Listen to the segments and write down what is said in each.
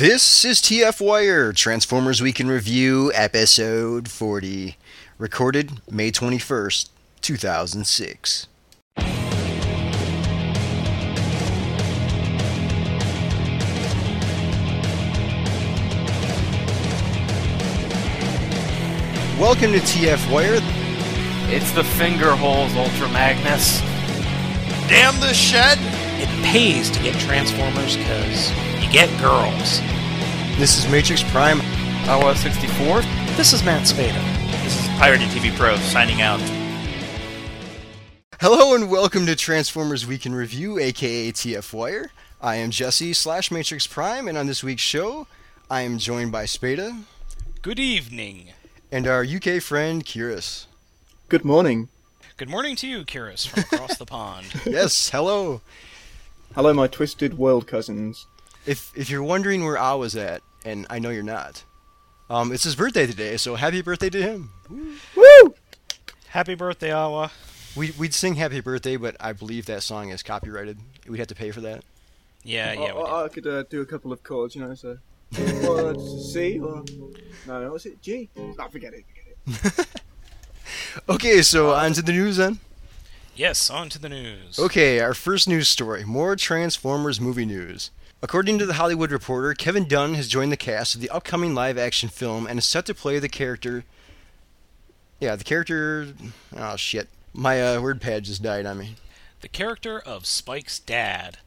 This is TF Wire, Transformers Week in Review, episode 40, recorded May 21st, 2006. Welcome to TF Wire. It's the finger holes, Ultra Magnus. Damn the shed! It pays to get Transformers because you get girls. This is Matrix Prime. I was 64. This is Matt Spada. This is Pirated TV Pro signing out. Hello and welcome to Transformers Week in Review, aka TF Wire. I am Jesse / Matrix Prime, and on this week's show, I am joined by Spada. Good evening. And our UK friend, Kyrus. Good morning. Good morning to you, Kyrus, from across the pond. Yes, hello. Hello, my twisted world cousins. If you're wondering where I was at, and I know you're not, it's his birthday today, so happy birthday to him. Woo! Happy birthday, Awa. We'd sing happy birthday, but I believe that song is copyrighted. We'd have to pay for that. Yeah. I could do a couple of chords, you know, so... C or... No, was it G? No, forget it. Okay, so on to the news then. Yes, on to the news. Okay, our first news story, more Transformers movie news. According to The Hollywood Reporter, Kevin Dunn has joined the cast of the upcoming live-action film and is set to play the character... Yeah, the character... Oh, shit. My word pad just died on me. The character of Spike's dad.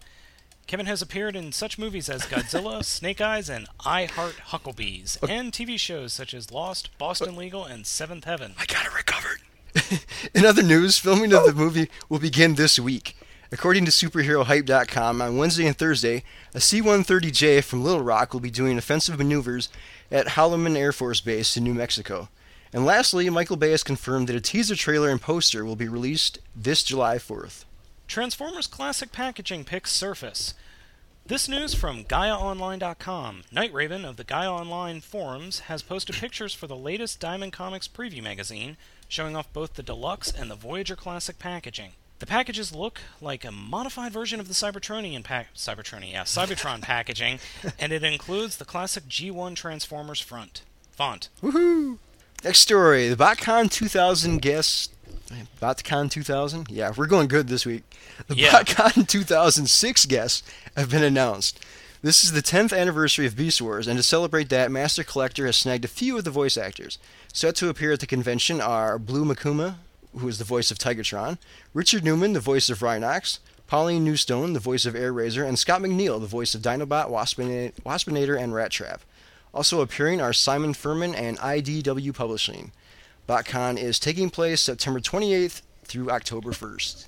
Kevin has appeared in such movies as Godzilla, Snake Eyes, and I Heart Huckabees, and TV shows such as Lost, Boston Legal, and Seventh Heaven. I got it recovered! In other news, filming of the movie will begin this week. According to SuperheroHype.com, on Wednesday and Thursday, a C-130J from Little Rock will be doing offensive maneuvers at Holloman Air Force Base in New Mexico. And lastly, Michael Bay has confirmed that a teaser trailer and poster will be released this July 4th. Transformers Classic Packaging Picks Surface. This news from GaiaOnline.com. Night Raven of the Gaia Online forums has posted pictures for the latest Diamond Comics preview magazine, showing off both the Deluxe and the Voyager Classic packaging. The packages look like a modified version of the Cybertron packaging, and it includes the classic G1 Transformers font. Woohoo! Next story, the BotCon 2000 guest... BotCon 2000? Yeah, we're going good this week. BotCon 2006 guests have been announced. This is the 10th anniversary of Beast Wars, and to celebrate that, Master Collector has snagged a few of the voice actors. Set to appear at the convention are Blue Makuma, who is the voice of Tigertron, Richard Newman, the voice of Rhinox, Pauline Newstone, the voice of Airraiser, and Scott McNeil, the voice of Dinobot, Waspinator, and Rat Trap. Also appearing are Simon Furman and IDW Publishing. BotCon is taking place September 28th through October 1st.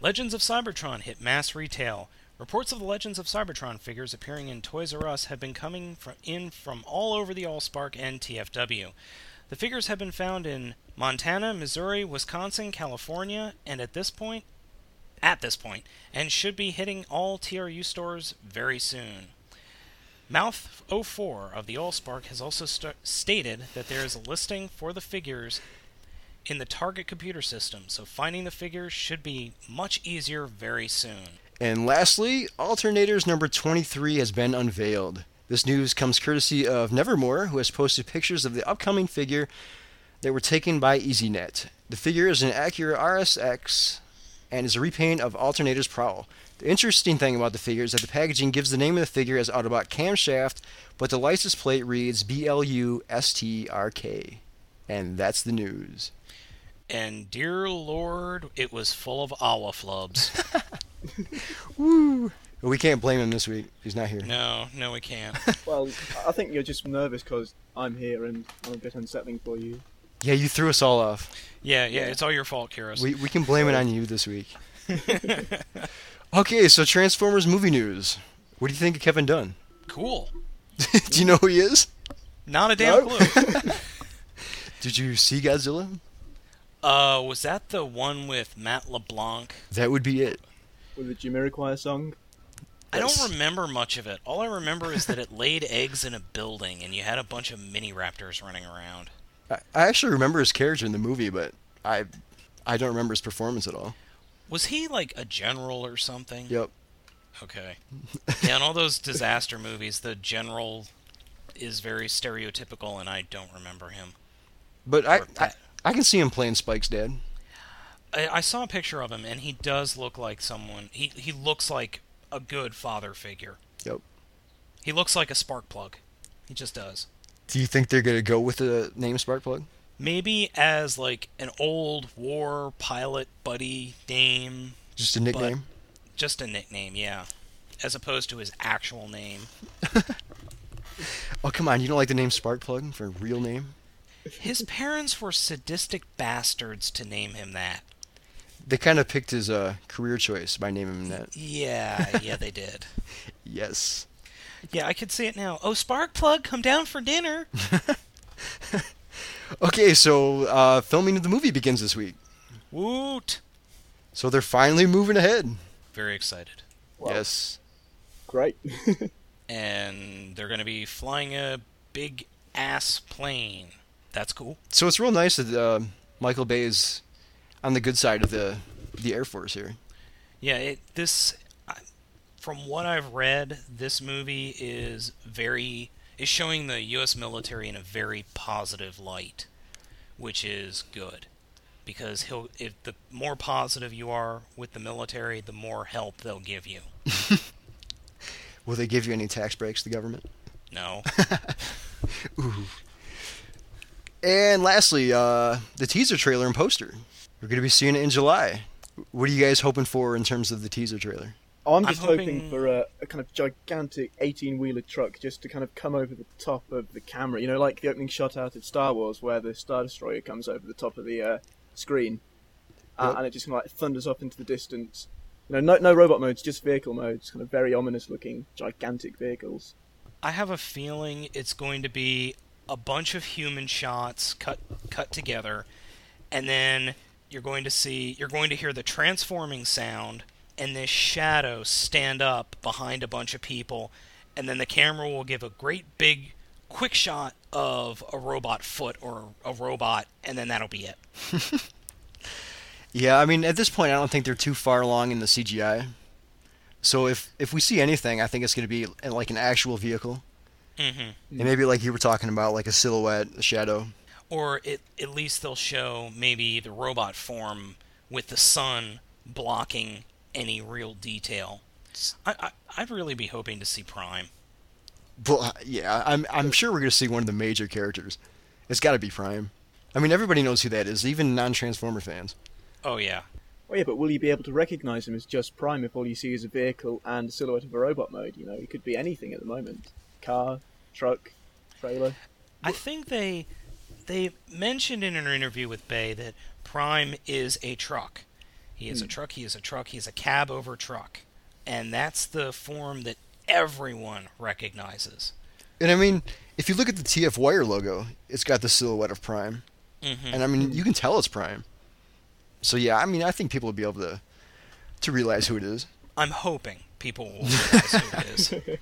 Legends of Cybertron hit mass retail. Reports of the Legends of Cybertron figures appearing in Toys R Us have been coming in from all over the AllSpark and TFW. The figures have been found in Montana, Missouri, Wisconsin, California, and at this point, and should be hitting all TRU stores very soon. Mouth 04 of the AllSpark has also stated that there is a listing for the figures in the Target computer system, so finding the figures should be much easier very soon. And lastly, Alternators number 23 has been unveiled. This news comes courtesy of Nevermore, who has posted pictures of the upcoming figure that were taken by EasyNet. The figure is an Acura RSX and is a repaint of Alternator's Prowl. The interesting thing about the figure is that the packaging gives the name of the figure as Autobot Camshaft, but the license plate reads BLUSTRK. And that's the news. And dear Lord, it was full of awa flubs. Woo! We can't blame him this week. He's not here. No, we can't. Well, I think you're just nervous because I'm here and I'm a bit unsettling for you. Yeah, you threw us all off. Yeah, it's all your fault, Kyrus. We can blame it on you this week. Okay, so Transformers movie news. What do you think of Kevin Dunn? Cool. Do you know who he is? Not a damn clue. Did you see Godzilla? Was that the one with Matt LeBlanc? That would be it. With the Jamiroquai song? I don't remember much of it. All I remember is that it laid eggs in a building, and you had a bunch of mini-raptors running around. I actually remember his character in the movie, but I don't remember his performance at all. Was he, like, a general or something? Yep. Okay. Yeah, in all those disaster movies, the general is very stereotypical, and I don't remember him. But I can see him playing Spike's dad. I saw a picture of him, and he does look like someone. He looks like a good father figure. Yep. He looks like a spark plug. He just does. Do you think they're going to go with the name Spark Plug? Maybe as, like, an old war pilot buddy name. Just a nickname? Just a nickname, yeah. As opposed to his actual name. Oh, come on. You don't like the name Spark Plug for a real name? His parents were sadistic bastards to name him that. They kind of picked his career choice by naming him that. Yeah, they did. Yes. Yeah, I could see it now. Oh, Spark Plug, come down for dinner. Okay, so filming of the movie begins this week. Woot! So they're finally moving ahead. Very excited. Wow. Yes. Great. And they're going to be flying a big-ass plane. That's cool. So it's real nice that Michael Bay is on the good side of the Air Force here. Yeah, from what I've read, this movie is showing the U.S. military in a very positive light, which is good, because if the more positive you are with the military, the more help they'll give you. Will they give you any tax breaks, the government? No. Ooh. And lastly, the teaser trailer and poster. We're going to be seeing it in July. What are you guys hoping for in terms of the teaser trailer? Oh, I'm just hoping for a kind of gigantic 18-wheeler truck just to kind of come over the top of the camera. You know, like the opening shot out of Star Wars where the Star Destroyer comes over the top of the screen. Yep. And it just kind of like thunders off into the distance. You know, no robot modes, just vehicle modes. Kind of very ominous-looking, gigantic vehicles. I have a feeling it's going to be a bunch of human shots cut together. And then you're going to hear the transforming sound, and this shadow stand up behind a bunch of people, and then the camera will give a great big quick shot of a robot foot or a robot, and then that'll be it. Yeah, I mean, at this point, I don't think they're too far along in the CGI. So if we see anything, I think it's going to be like an actual vehicle. Mm-hmm. And maybe like you were talking about, like a silhouette, a shadow. Or at least they'll show maybe the robot form with the sun blocking any real detail. I'd really be hoping to see Prime. Well, yeah, I'm sure we're going to see one of the major characters. It's got to be Prime. I mean, everybody knows who that is, even non-Transformer fans. Oh, yeah. Oh, yeah, but will you be able to recognize him as just Prime if all you see is a vehicle and a silhouette of a robot mode? You know, it could be anything at the moment. Car, truck, trailer. I think they mentioned in an interview with Bay that Prime is a truck. He is a truck, he is a truck, he's a cab over truck. And that's the form that everyone recognizes. And I mean, if you look at the TF Wire logo, it's got the silhouette of Prime. Mm-hmm. And I mean, you can tell it's Prime. So yeah, I mean, I think people will be able to realize who it is. I'm hoping people will realize who it is.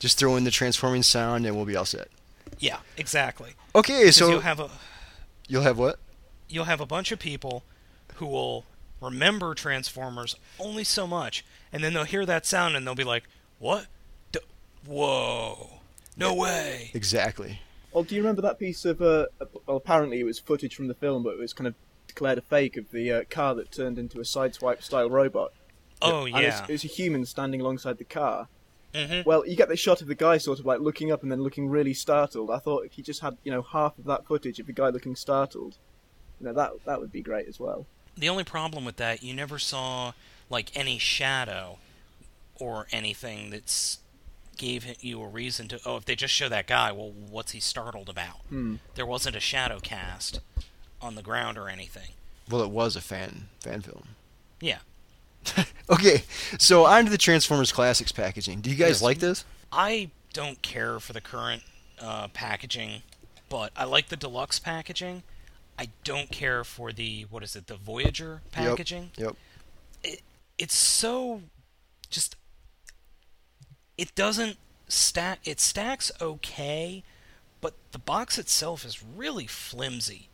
Just throw in the transforming sound and we'll be all set. Yeah, exactly. Okay, so You'll have what? You'll have a bunch of people who will remember Transformers only so much, and then they'll hear that sound and they'll be like, what? Whoa. No way. Exactly. Well, do you remember that piece of, well, apparently it was footage from the film, but it was kind of declared a fake of the car that turned into a Sideswipe-style robot. Oh, yeah. And it was a human standing alongside the car. Mm-hmm. Well, you get the shot of the guy sort of like looking up and then looking really startled. I thought if he just had, you know, half of that footage of the guy looking startled, you know, that would be great as well. The only problem with that, you never saw, like, any shadow or anything that gave you a reason to, if they just show that guy, well, what's he startled about? Hmm. There wasn't a shadow cast on the ground or anything. Well, it was a fan film. Yeah. Okay, so on to the Transformers Classics packaging. Do you guys like this? I don't care for the current packaging, but I like the deluxe packaging. I don't care for the Voyager packaging. Yep. It's so just, it doesn't stack, it stacks okay, but the box itself is really flimsy.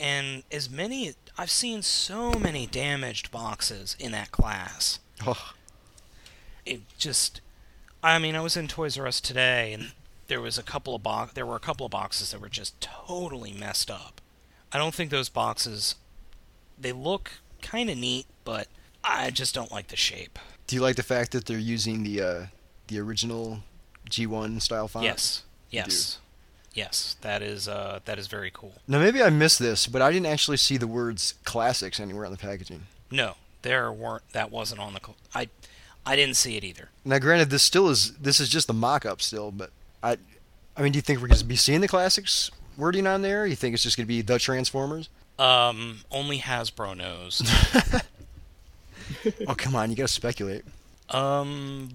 And I've seen so many damaged boxes in that class. Oh. it just, I mean, I was in Toys R Us today, and there were a couple of boxes that were just totally messed up. I don't think those boxes, they look kind of neat, but I just don't like the shape. Do you like the fact that they're using the original G1 style font? Yes, that is very cool. Now maybe I missed this, but I didn't actually see the words "classics" anywhere on the packaging. No, there weren't. That wasn't on the. I didn't see it either. Now, granted, this is just the mock-up still, but I mean, do you think we're going to be seeing the classics wording on there? You think it's just going to be the Transformers? Only Hasbro knows. Oh, come on, you got to speculate. I'm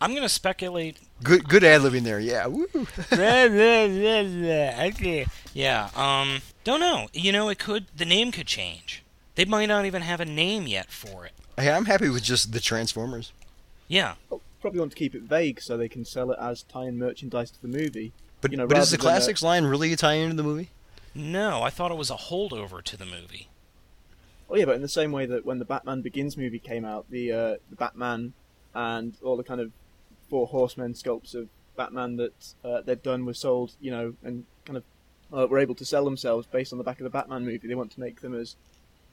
going to speculate. Good ad-libbing there, yeah. Woo. Okay. Yeah, don't know. You know, the name could change. They might not even have a name yet for it. Hey, I'm happy with just the Transformers. Yeah. Well, probably want to keep it vague so they can sell it as tie-in merchandise to the movie. But, but is the classics line really tie-in to the movie? No, I thought it was a holdover to the movie. Oh, yeah, but in the same way that when the Batman Begins movie came out, the Batman and all the kind of Four Horsemen sculpts of Batman that they'd done were sold, and kind of were able to sell themselves based on the back of the Batman movie. They want to make them as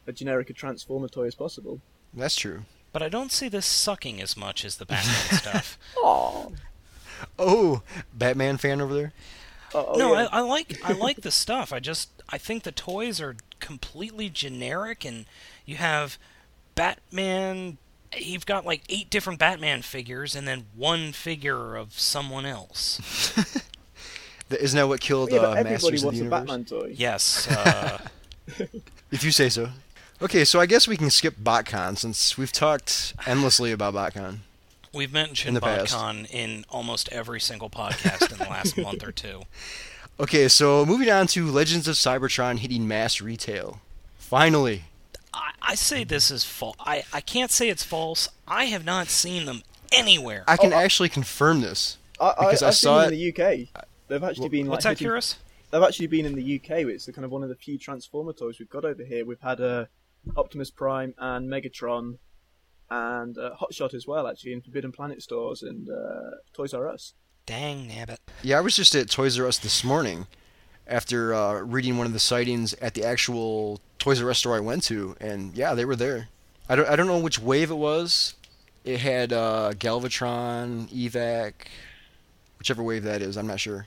a generic a Transformer toy as possible. That's true. But I don't see this sucking as much as the Batman stuff. Aww. Oh, Batman fan over there? No, yeah. I like the stuff. I think the toys are completely generic, and you have Batman. You've got like 8 different Batman figures and then one figure of someone else. Isn't that what killed Masters of the Universe? Everybody wants a Batman toy. Yes. If you say so. Okay, so I guess we can skip BotCon since we've talked endlessly about BotCon. We've mentioned BotCon in almost every single podcast in the last month or two. Okay, so moving on to Legends of Cybertron hitting mass retail. Finally. I say this is false. I can't say it's false. I have not seen them anywhere. I can actually confirm this. I've saw seen them in the UK. They've actually been like... What's that, Curious? They've actually been in the UK. It's the kind of one of the few Transformer toys we've got over here. We've had Optimus Prime and Megatron and Hot Shot as well, actually, in Forbidden Planet stores and Toys R Us. Dang, nabbit. Yeah, I was just at Toys R Us this morning after reading one of the sightings at the actual Toys R Us store I went to, and yeah, they were there. I don't know which wave it was. It had Galvatron, EVAC, whichever wave that is. I'm not sure.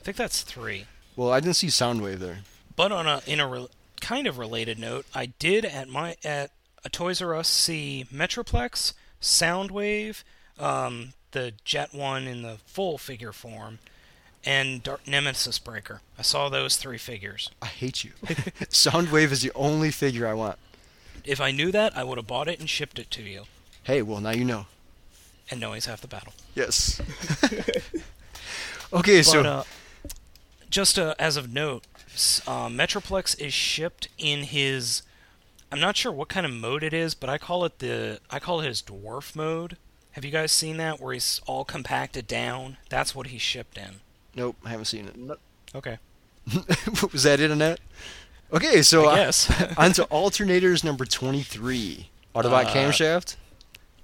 I think that's 3. Well, I didn't see Soundwave there. But in a kind of related note, I did at a Toys R Us see Metroplex, Soundwave, the Jet one in the full figure form, and Nemesis Breaker. I saw those 3 figures. I hate you. Soundwave is the only figure I want. If I knew that, I would have bought it and shipped it to you. Hey, well, now you know. And knowing's half the battle. Yes. Okay, so... just as of note, Metroplex is shipped in his... I'm not sure what kind of mode it is, but I call it his dwarf mode. Have you guys seen that, where he's all compacted down? That's what he's shipped in. Nope, I haven't seen it. Nope. Okay. Was that it on that? Okay, so on to Alternators number 23. Autobot Camshaft?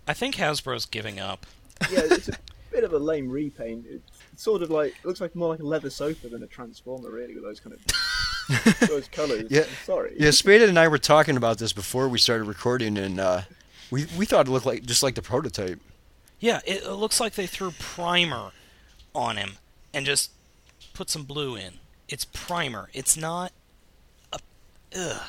I think Hasbro's giving up. Yeah, it's a bit of a lame repaint. It's sort of like, it looks like more like a leather sofa than a Transformer, really, with those kind of those colors. Yeah. I'm sorry. Yeah, Spada and I were talking about this before we started recording, and we thought it looked like just like the prototype. Yeah, it looks like they threw primer on him and just put some blue in. It's primer. It's not a... Ugh.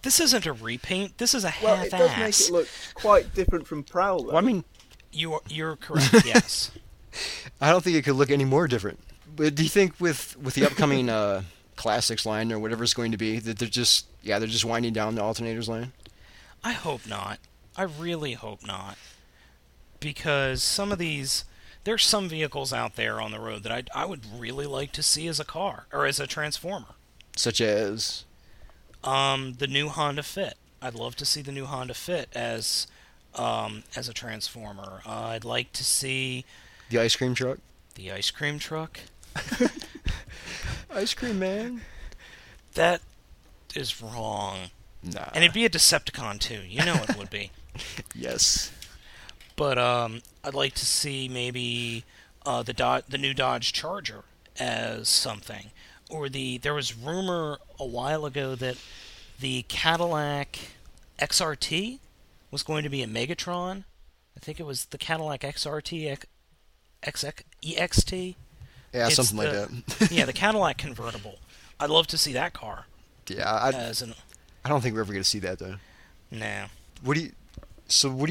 This isn't a repaint. This is a half-ass. Well, it does make it look quite different from Prowler. Well, I mean... You're correct, yes. I don't think it could look any more different. But do you think with the upcoming Classics line or whatever it's going to be, that they're just winding down the Alternators line? I hope not. I really hope not. Because some of these... There's some vehicles out there on the road that I would really like to see as a car, or as a Transformer. Such as? The new Honda Fit. I'd love to see the new Honda Fit as a Transformer. I'd like to see... The ice cream truck? The ice cream truck. Ice cream man. That is wrong. Nah. And it'd be a Decepticon, too. You know it would be. Yes. But I'd like to see maybe the new Dodge Charger as something. Or there was rumor a while ago that the Cadillac XRT was going to be a Megatron. I think it was the Cadillac XRT EXT. Yeah, it's something like that. Yeah, the Cadillac convertible. I'd love to see that car. Yeah, I don't think we're ever going to see that though. No. What do you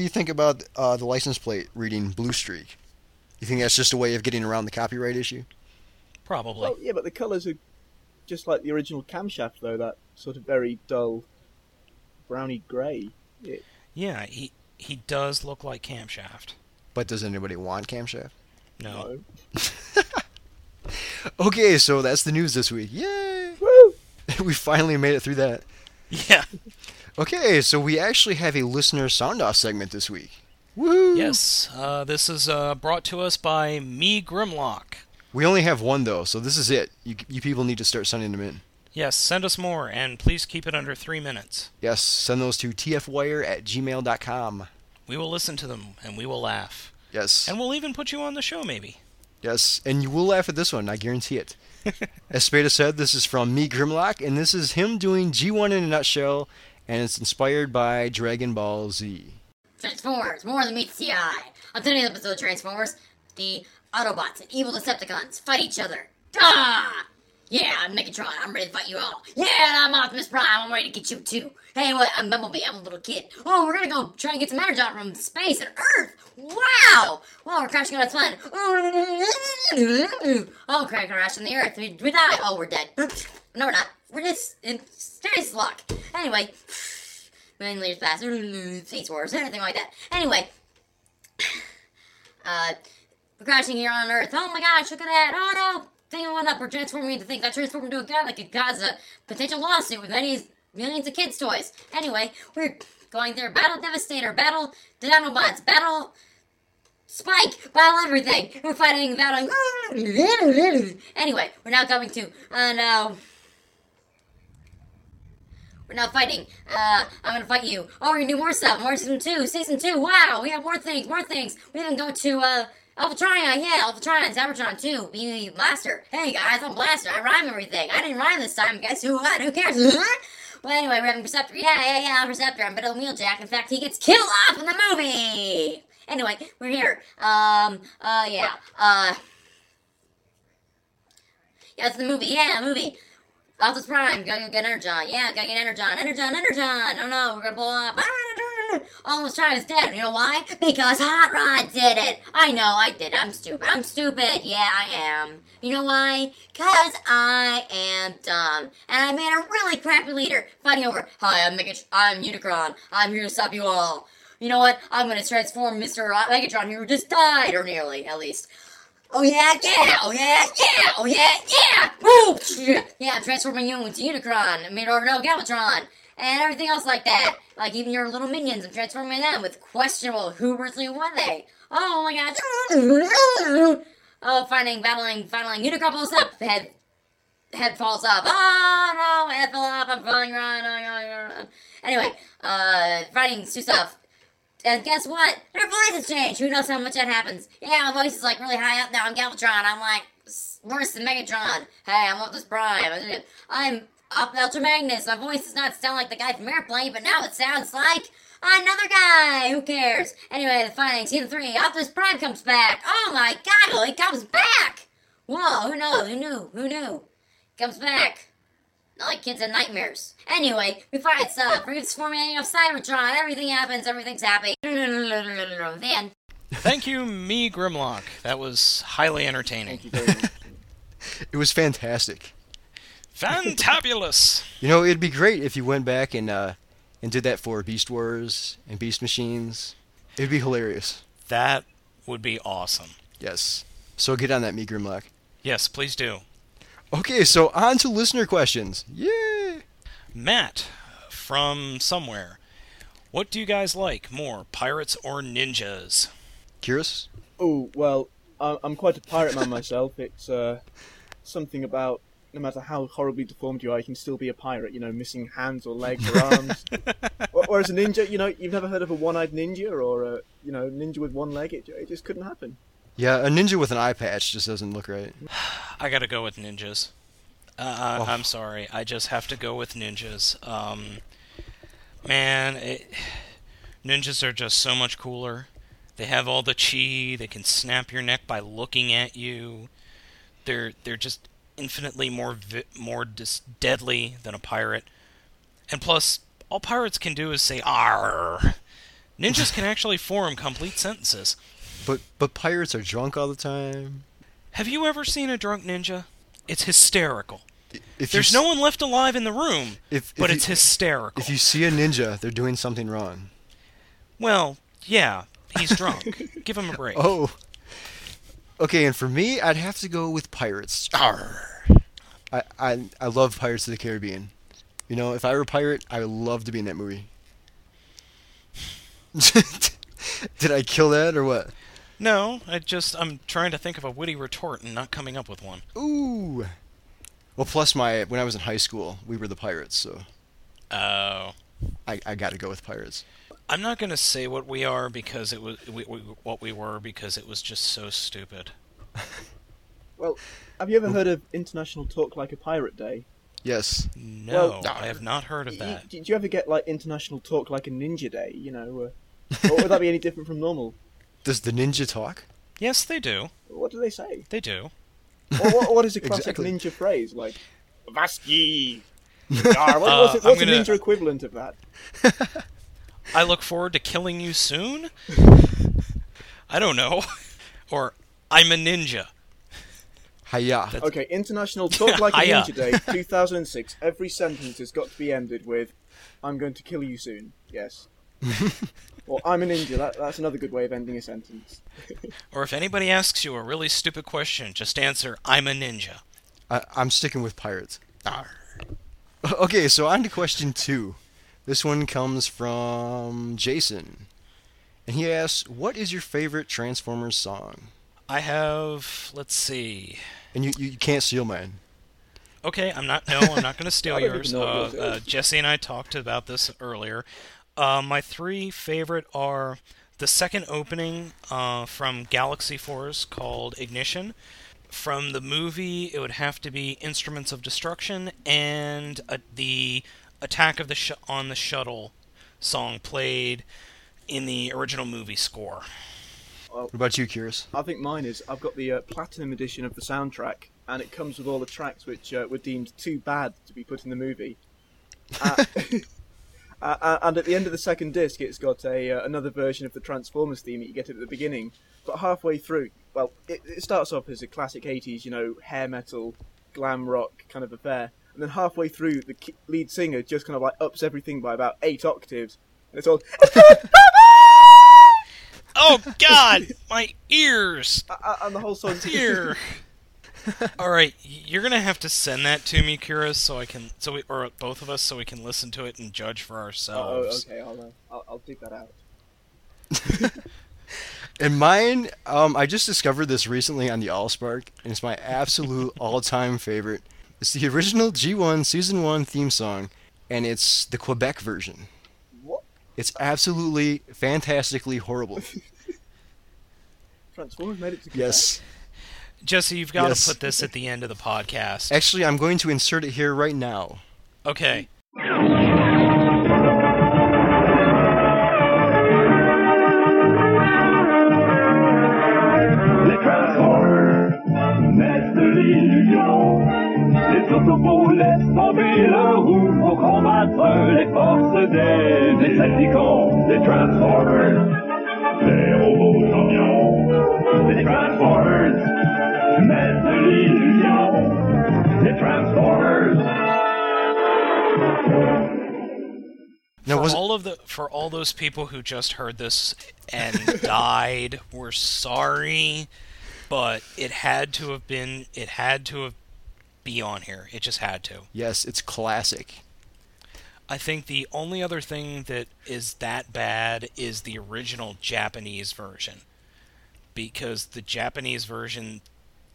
think about the license plate reading Blue Streak? You think that's just a way of getting around the copyright issue? Probably. Well, yeah, but the colors are just like the original camshaft, though. That sort of very dull browny gray. Yeah, he does look like camshaft. But does anybody want camshaft? No. Okay, so that's the news this week. Yay! Woo! We finally made it through that. Yeah. Okay, so we actually have a listener sound-off segment this week. Woo! Yes, this is brought to us by Me Grimlock. We only have one, though, so this is it. You people need to start sending them in. Yes, send us more, and please keep it under 3 minutes. Yes, send those to tfwire@gmail.com. We will listen to them, and we will laugh. Yes. And we'll even put you on the show, maybe. Yes, and you will laugh at this one, I guarantee it. As Spada said, this is from Me Grimlock, and this is him doing G1 in a nutshell, and it's inspired by Dragon Ball Z. Transformers, more than meets the eye. On today's episode of Transformers, the Autobots and evil Decepticons fight each other. Ah! Yeah, I'm Megatron. I'm ready to fight you all. Yeah, and I'm Optimus Prime. I'm ready to get you too. Hey, what? I'm Bumblebee. I'm a little kid. Oh, we're gonna go try and get some energon from space and Earth. Wow! Wow, we're crashing on a planet. Oh, crash on the Earth. We die. Oh, we're dead. No, we're not. We're just in serious luck. Anyway, million years past. Beast Wars, anything like that. Anyway, we're crashing here on Earth. Oh my gosh, look at that. Oh no. Thing I went up, we're transforming into things. I transformed into a guy that could cause a potential lawsuit with millions of kids' toys. Anyway, we're going there. Battle Devastator, battle the Dinobots, battle Spike, battle everything. We're fighting, battling. Anyway, we're now coming to, no. We're now fighting. I'm gonna fight you. Oh, we're gonna do more stuff. More season 2. Wow, we have more things. We even go to, Alphatronian, yeah, Alphatronian, Cybertron 2, be Blaster. Hey guys, I'm Blaster, I rhyme everything. I didn't rhyme this time, guess who what, who cares? Well, anyway, we're having Perceptor, I'm Perceptor, I'm Biddle Wheeljack. In fact, he gets killed off in the movie! Anyway, we're here. Yeah, it's the movie, Optimus Prime, gotta get Energon, gotta get Energon, oh no, we're gonna blow up, Almost Prime is dead. You know why? Because Hot Rod did it. I know, I did. I'm stupid. Yeah, I am. You know why? Because I am dumb. And I made a really crappy leader fighting over, hi, I'm Unicron. I'm here to stop you all. You know what? I'm going to transform Mr. Megatron who just died, or nearly, at least. Oh, yeah. Yeah, I'm transforming you into Unicron. I made over no Galvatron. And everything else like that. Like even your little minions, I'm transforming them with questionable who really were they. Oh my gosh. Oh, battling. Unicron blows up. Head falls off. Oh no, head fell off. I'm falling around. Anyway, fighting stuff. And guess what? Their voices change. Who knows how much that happens? Yeah, my voice is like really high up now. I'm Galvatron. I'm like worse than Megatron. Hey, I'm Optimus Prime. I'm up Ultramagnus, my voice does not sound like the guy from Airplane, but now it sounds like another guy. Who cares? Anyway, the fighting season 3, Optimus Prime comes back. Oh my god, he comes back! Whoa, who knew? He comes back. Not like kids have nightmares. Anyway, we fight stuff. We're transforming of Cybertron. Everything happens, everything's happy. Then. Thank you, Me Grimlock. That was highly entertaining. Thank you, it was fantastic. Fantabulous! You know, it'd be great if you went back and did that for Beast Wars and Beast Machines. It'd be hilarious. That would be awesome. Yes. So get on that, Me Grimlock. Yes, please do. Okay, so on to listener questions. Yay! Matt, from somewhere. What do you guys like more, pirates or ninjas? Curious? Oh, well, I'm quite a pirate man myself. It's something about no matter how horribly deformed you are, you can still be a pirate, you know, missing hands or legs or arms. Whereas a ninja, you know, you've never heard of a one-eyed ninja or a, you know, ninja with one leg. It just couldn't happen. Yeah, a ninja with an eye patch just doesn't look right. I gotta go with ninjas. I'm sorry. I just have to go with ninjas. Ninjas are just so much cooler. They have all the chi. They can snap your neck by looking at you. They're just infinitely more deadly than a pirate. And plus, all pirates can do is say "arr." Ninjas can actually form complete sentences. But pirates are drunk all the time. Have you ever seen a drunk ninja? It's hysterical. There's no one left alive in the room, but it's hysterical. If you see a ninja, they're doing something wrong. Well, yeah, he's drunk. Give him a break. Oh. Okay, and for me, I'd have to go with pirates. Arr. I love Pirates of the Caribbean. You know, if I were a pirate, I would love to be in that movie. Did I kill that or what? No, I'm trying to think of a witty retort and not coming up with one. Ooh. Well, plus when I was in high school, we were the pirates, so. Oh. I got to go with pirates. I'm not gonna say what we are because it was what we were because it was just so stupid. Well, have you ever heard of International Talk Like a Pirate Day? Yes. No, well, I have not heard of that. Do you ever get like International Talk Like a Ninja Day? You know, or would that be any different from normal? Does the ninja talk? Yes, they do. What do they say? They do. Well, what is a classic ninja phrase like? Vasky. What's a ninja equivalent of that? I look forward to killing you soon? I don't know. Or, I'm a ninja. Hiya. Okay, International Talk Like a Ninja Day, 2006. Every sentence has got to be ended with, I'm going to kill you soon. Yes. Or, I'm a ninja. That's another good way of ending a sentence. Or if anybody asks you a really stupid question, just answer, I'm a ninja. I'm sticking with pirates. Arr. Okay, so on to question 2. This one comes from Jason, and he asks, what is your favorite Transformers song? I have, let's see. And you can't steal mine. Okay, I'm not going to steal yours. Jesse and I talked about this earlier. My three favorite are the second opening from Galaxy Force called Ignition. From the movie, it would have to be Instruments of Destruction and the Attack of the on the Shuttle song played in the original movie score. Well, what about you, Curious? I think mine is, I've got the Platinum edition of the soundtrack, and it comes with all the tracks which were deemed too bad to be put in the movie. And at the end of the second disc, it's got another version of the Transformers theme that you get at the beginning. But halfway through, well, it starts off as a classic 80s, you know, hair metal, glam rock kind of affair. And then halfway through, the lead singer just kind of like ups everything by about 8 octaves. And it's all... Oh, God! My ears! And the whole song's here. Alright, you're going to have to send that to me, Kira, or both of us, so we can listen to it and judge for ourselves. Oh, okay, I'll dig that out. And mine, I just discovered this recently on the AllSpark, and it's my absolute all-time favorite. It's the original G1 Season 1 theme song, and it's the Quebec version. What? It's absolutely, fantastically horrible. Transformers made it to Quebec? Yes. Jesse, you've got to put this at the end of the podcast. Actually, I'm going to insert it here right now. Okay. For all those people who just heard this and died, we're sorry, but it had to be on here. It just had to. Yes, it's classic. I think the only other thing that is that bad is the original Japanese version, because the Japanese version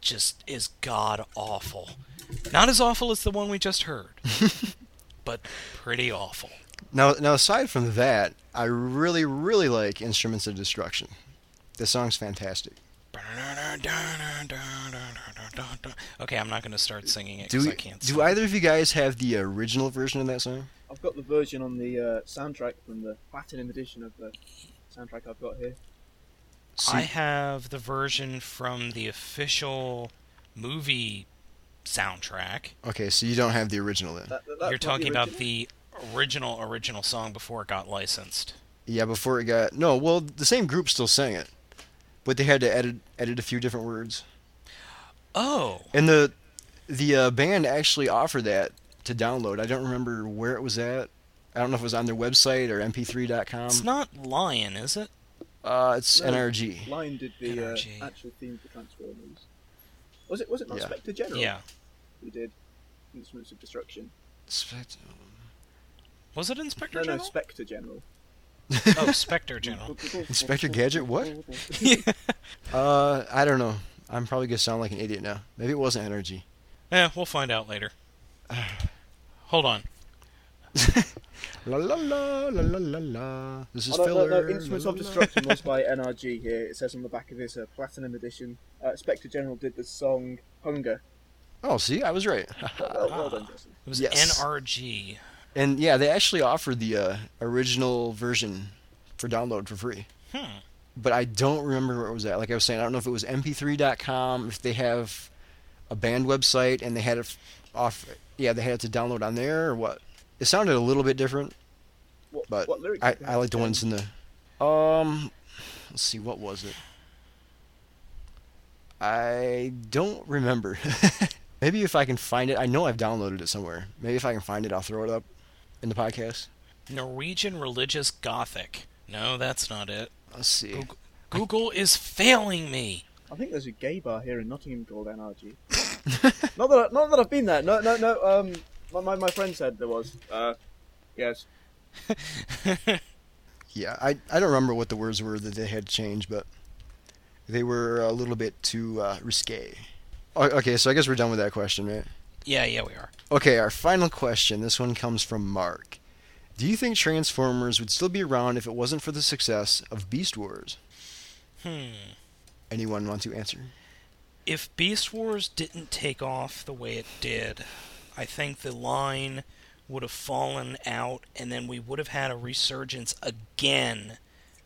just is god awful. Not as awful as the one we just heard, but pretty awful. Now, aside from that, I really, really like Instruments of Destruction. This song's fantastic. Okay, I'm not going to start singing it because I can't sing. Do either of you guys have the original version of that song? I've got the version on the soundtrack from the Platinum edition of the soundtrack I've got here. I have the version from the official movie soundtrack. Okay, so you don't have the original then. You're talking about the original song before it got licensed. Yeah, before it got... No, well, the same group still sang it, but they had to edit a few different words. Oh. And the band actually offered that to download. I don't remember where it was at. I don't know if it was on their website or mp3.com. It's not Lion, is it? It's NRG. Lion did the NRG. Actual theme for Transformers. Was it not Spectre General? Yeah. Who did Instruments of Destruction? Spectre... Was it Inspector General? No, Spectre General. Oh, Spectre General. Inspector Gadget? What? I don't know. I'm probably going to sound like an idiot now. Maybe it wasn't NRG. Yeah, we'll find out later. Hold on. La la la la la la. This is filler. No, Instruments of Destruction was by NRG here. It says on the back of this Platinum Edition. Spectre General did the song Hunger. Oh, see? I was right. Well done, Justin. It was NRG. And yeah, they actually offered the original version for download for free. But I don't remember where it was at. Like I was saying, I don't know if it was mp3.com, if they have a band website and they had it off. Yeah, they had it to download on there or what. It sounded a little bit different. But what lyrics? I like the ones in the. Let's see, what was it? I don't remember. Maybe if I can find it. I know I've downloaded it somewhere. Maybe if I can find it, I'll throw it up in the podcast. Norwegian Religious Gothic. No, that's not it. Let's see. Google is failing me. I think there's a gay bar here in Nottingham called NRG. Not that I've been there. No. My friend said there was. Yes. Yeah, I don't remember what the words were that they had to change, but they were a little bit too risque. Okay, so I guess we're done with that question, right? Yeah, we are. Okay, our final question. This one comes from Mark. Do you think Transformers would still be around if it wasn't for the success of Beast Wars? Anyone want to answer? If Beast Wars didn't take off the way it did, I think the line would have fallen out, and then we would have had a resurgence again,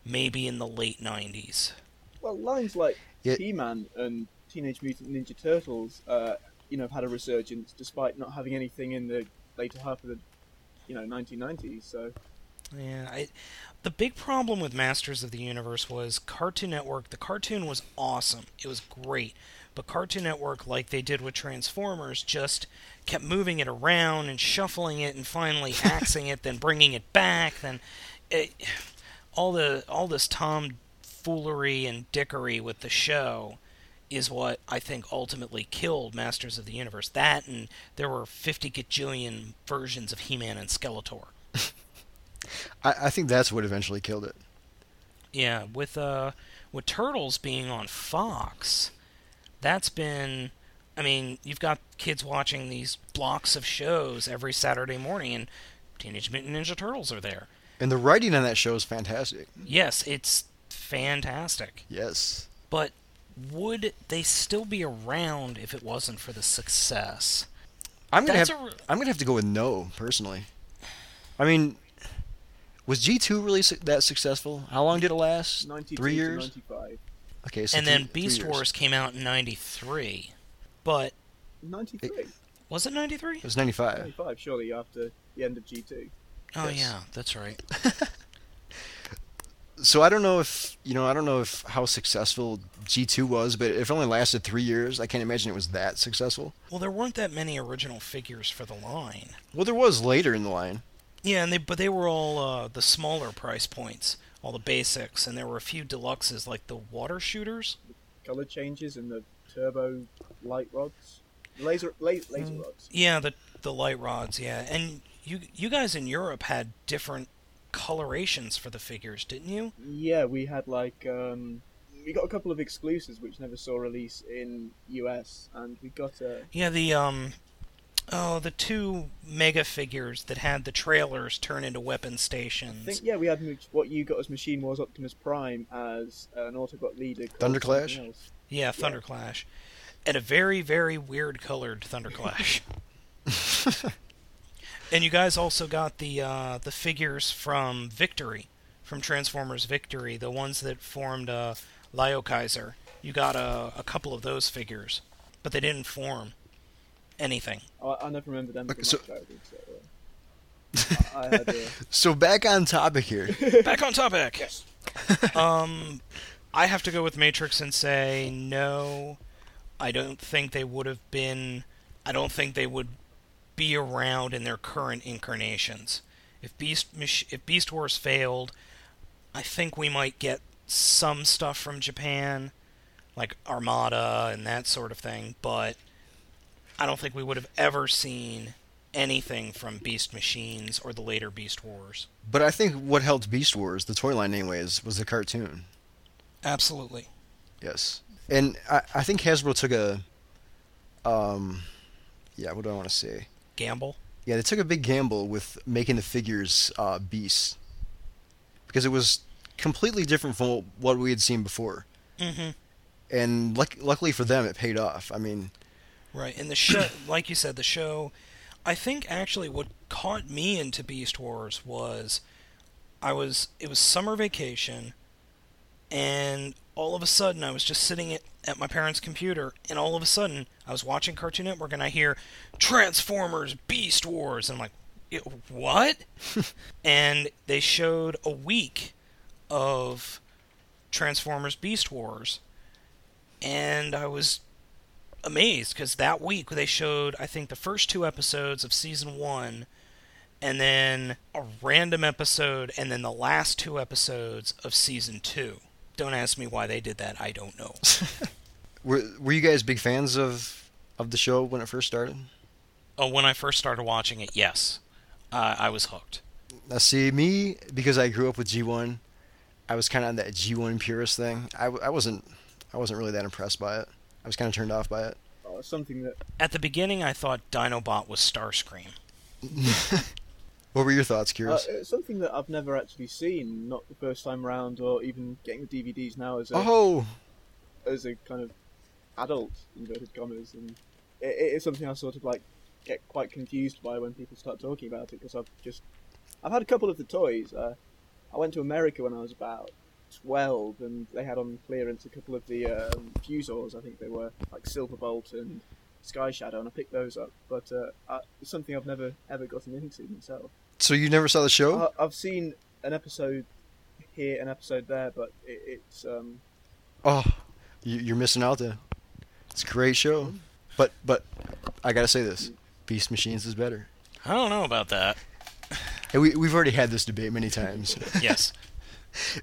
maybe in the late 90s. Well, lines like He-Man and Teenage Mutant Ninja Turtles, have had a resurgence despite not having anything in the later half of the, 1990s. So, yeah, the big problem with Masters of the Universe was Cartoon Network. The cartoon was awesome; it was great, but Cartoon Network, like they did with Transformers, just kept moving it around and shuffling it, and finally axing it, then bringing it back, then all this tomfoolery and dickery with the show is what I think ultimately killed Masters of the Universe. That, and there were 50 gajillion versions of He-Man and Skeletor. I think that's what eventually killed it. Yeah, with Turtles being on Fox, that's been... I mean, you've got kids watching these blocks of shows every Saturday morning, and Teenage Mutant Ninja Turtles are there. And the writing on that show is fantastic. Yes, it's fantastic. Yes. But... would they still be around if it wasn't for the success? I'm gonna have to go with no, personally. I mean, was G2 really that successful? How long did it last? 3 years? 95. Okay, so and then Beast Wars came out in 93. But... 93? Was it 93? It was 95. 95, surely, after the end of G2. Oh, yes. Yeah, that's right. So I don't know if how successful G2 was, but if it only lasted 3 years, I can't imagine it was that successful. Well, there weren't that many original figures for the line. Well, there was later in the line. Yeah, but they were all the smaller price points, all the basics, and there were a few deluxes like the water shooters, the color changes, and the turbo light rods, laser rods. Yeah, the light rods. Yeah, and you guys in Europe had different colorations for the figures, didn't you? Yeah, we had we got a couple of exclusives which never saw release in US, and we got the Oh, the two mega figures that had the trailers turn into weapon stations. I think, yeah, we had what you got as Machine Wars Optimus Prime as an Autobot leader. Thunderclash? Yeah, Thunderclash. Yeah. And a very, very weird colored Thunderclash. And you guys also got the figures from Victory, from Transformers Victory, the ones that formed Liokaiser. You got a couple of those figures, but they didn't form anything. I never remember them. Okay, so back on topic here. Back on topic. Yes. I have to go with Matrix and say no. I don't think they would have been. I don't think they would be around in their current incarnations. If Beast Wars failed, I think we might get some stuff from Japan, like Armada and that sort of thing, but I don't think we would have ever seen anything from Beast Machines or the later Beast Wars. But I think what held Beast Wars, the toy line anyways, was the cartoon. Absolutely. Yes. And I think Hasbro took a... what do I want to say? Gamble? Yeah, they took a big gamble with making the figures beasts. Because it was completely different from what we had seen before. Mm-hmm. And luckily for them, it paid off. I mean... Right, and the show, like you said, the show, I think actually what caught me into Beast Wars was, it was summer vacation, and all of a sudden I was just sitting at my parents' computer, and all of a sudden I was watching Cartoon Network, and I hear, Transformers Beast Wars, and I'm like, what? And they showed a week of Transformers Beast Wars, and I was... amazed, because that week they showed, I think, the first two episodes of Season 1, and then a random episode, and then the last two episodes of Season 2. Don't ask me why they did that, I don't know. Were you guys big fans of the show when it first started? Oh, when I first started watching it, yes. I was hooked. Now see, me, because I grew up with G1, I was kind of on that G1 purist thing. I wasn't really that impressed by it. I was kind of turned off by it. Oh, something that... At the beginning, I thought Dinobot was Starscream. What were your thoughts, Curious? It's something that I've never actually seen, not the first time round, or even getting the DVDs now as a kind of adult, inverted commas. And it is something I sort of get quite confused by when people start talking about it, because I've had a couple of the toys. I went to America when I was about 12, and they had on clearance a couple of the Fusors, I think they were, like Silverbolt and Sky Shadow, and I picked those up, but it's something I've never ever gotten into myself. So you never saw the show? I've seen an episode here, an episode there, but it's... Oh, you're missing out there. It's a great show. But I gotta say this, Beast Machines is better. I don't know about that. And we've already had this debate many times. Yes.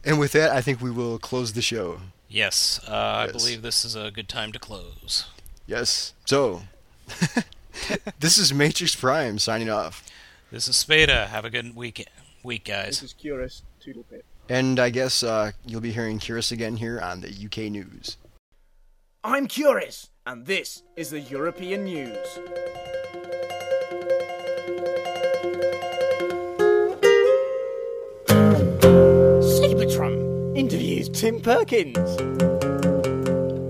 And with that, I think we will close the show. Yes, I believe this is a good time to close. Yes. So, this is Matrix Prime signing off. This is Spada. Have a good week, guys. This is Curious Toodlepip. And I guess you'll be hearing Curious again here on the UK News. I'm Curious, and this is the European News. Cybertron interviews Tim Perkins.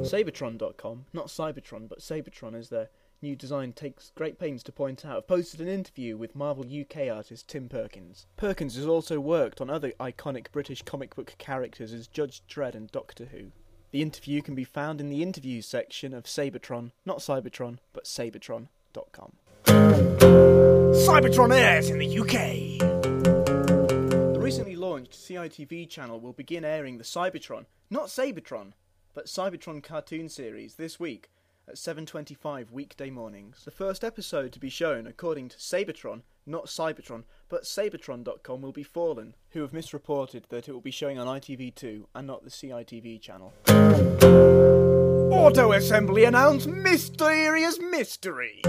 Cybertron.com, not Cybertron, but Cybertron, as their new design takes great pains to point out, posted an interview with Marvel UK artist Tim Perkins. Perkins has also worked on other iconic British comic book characters as Judge Dredd and Doctor Who. The interview can be found in the interviews section of Cybertron, not Cybertron, but Cybertron.com. Cybertron airs in the UK. The recently launched CITV channel will begin airing the Cybertron, not Sabertron, but Cybertron cartoon series this week at 7:25 weekday mornings. The first episode to be shown, according to Sabertron, not Cybertron, but Sabertron.com, will be Fallen, who have misreported that it will be showing on ITV2 and not the CITV channel. Auto Assembly announce Mysterious Mystery!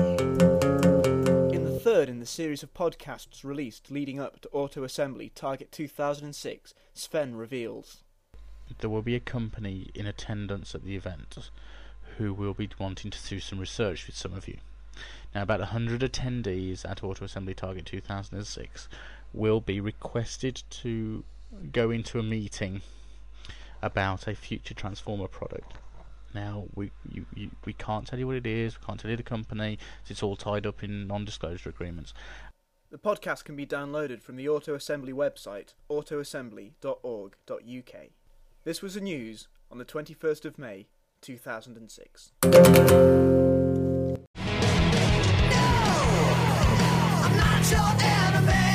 Third in the series of podcasts released leading up to Auto Assembly Target 2006, Sven reveals. There will be a company in attendance at the event who will be wanting to do some research with some of you. Now, about 100 attendees at Auto Assembly Target 2006 will be requested to go into a meeting about a future Transformer product. Now, we can't tell you what it is, we can't tell you the company, it's all tied up in non-disclosure agreements. The podcast can be downloaded from the Auto Assembly website, autoassembly.org.uk. This was the news on the 21st of May, 2006. No! I'm not your enemy!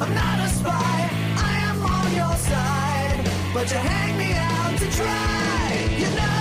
I'm not a spy! I am on your side! But you hang me out to dry! You know!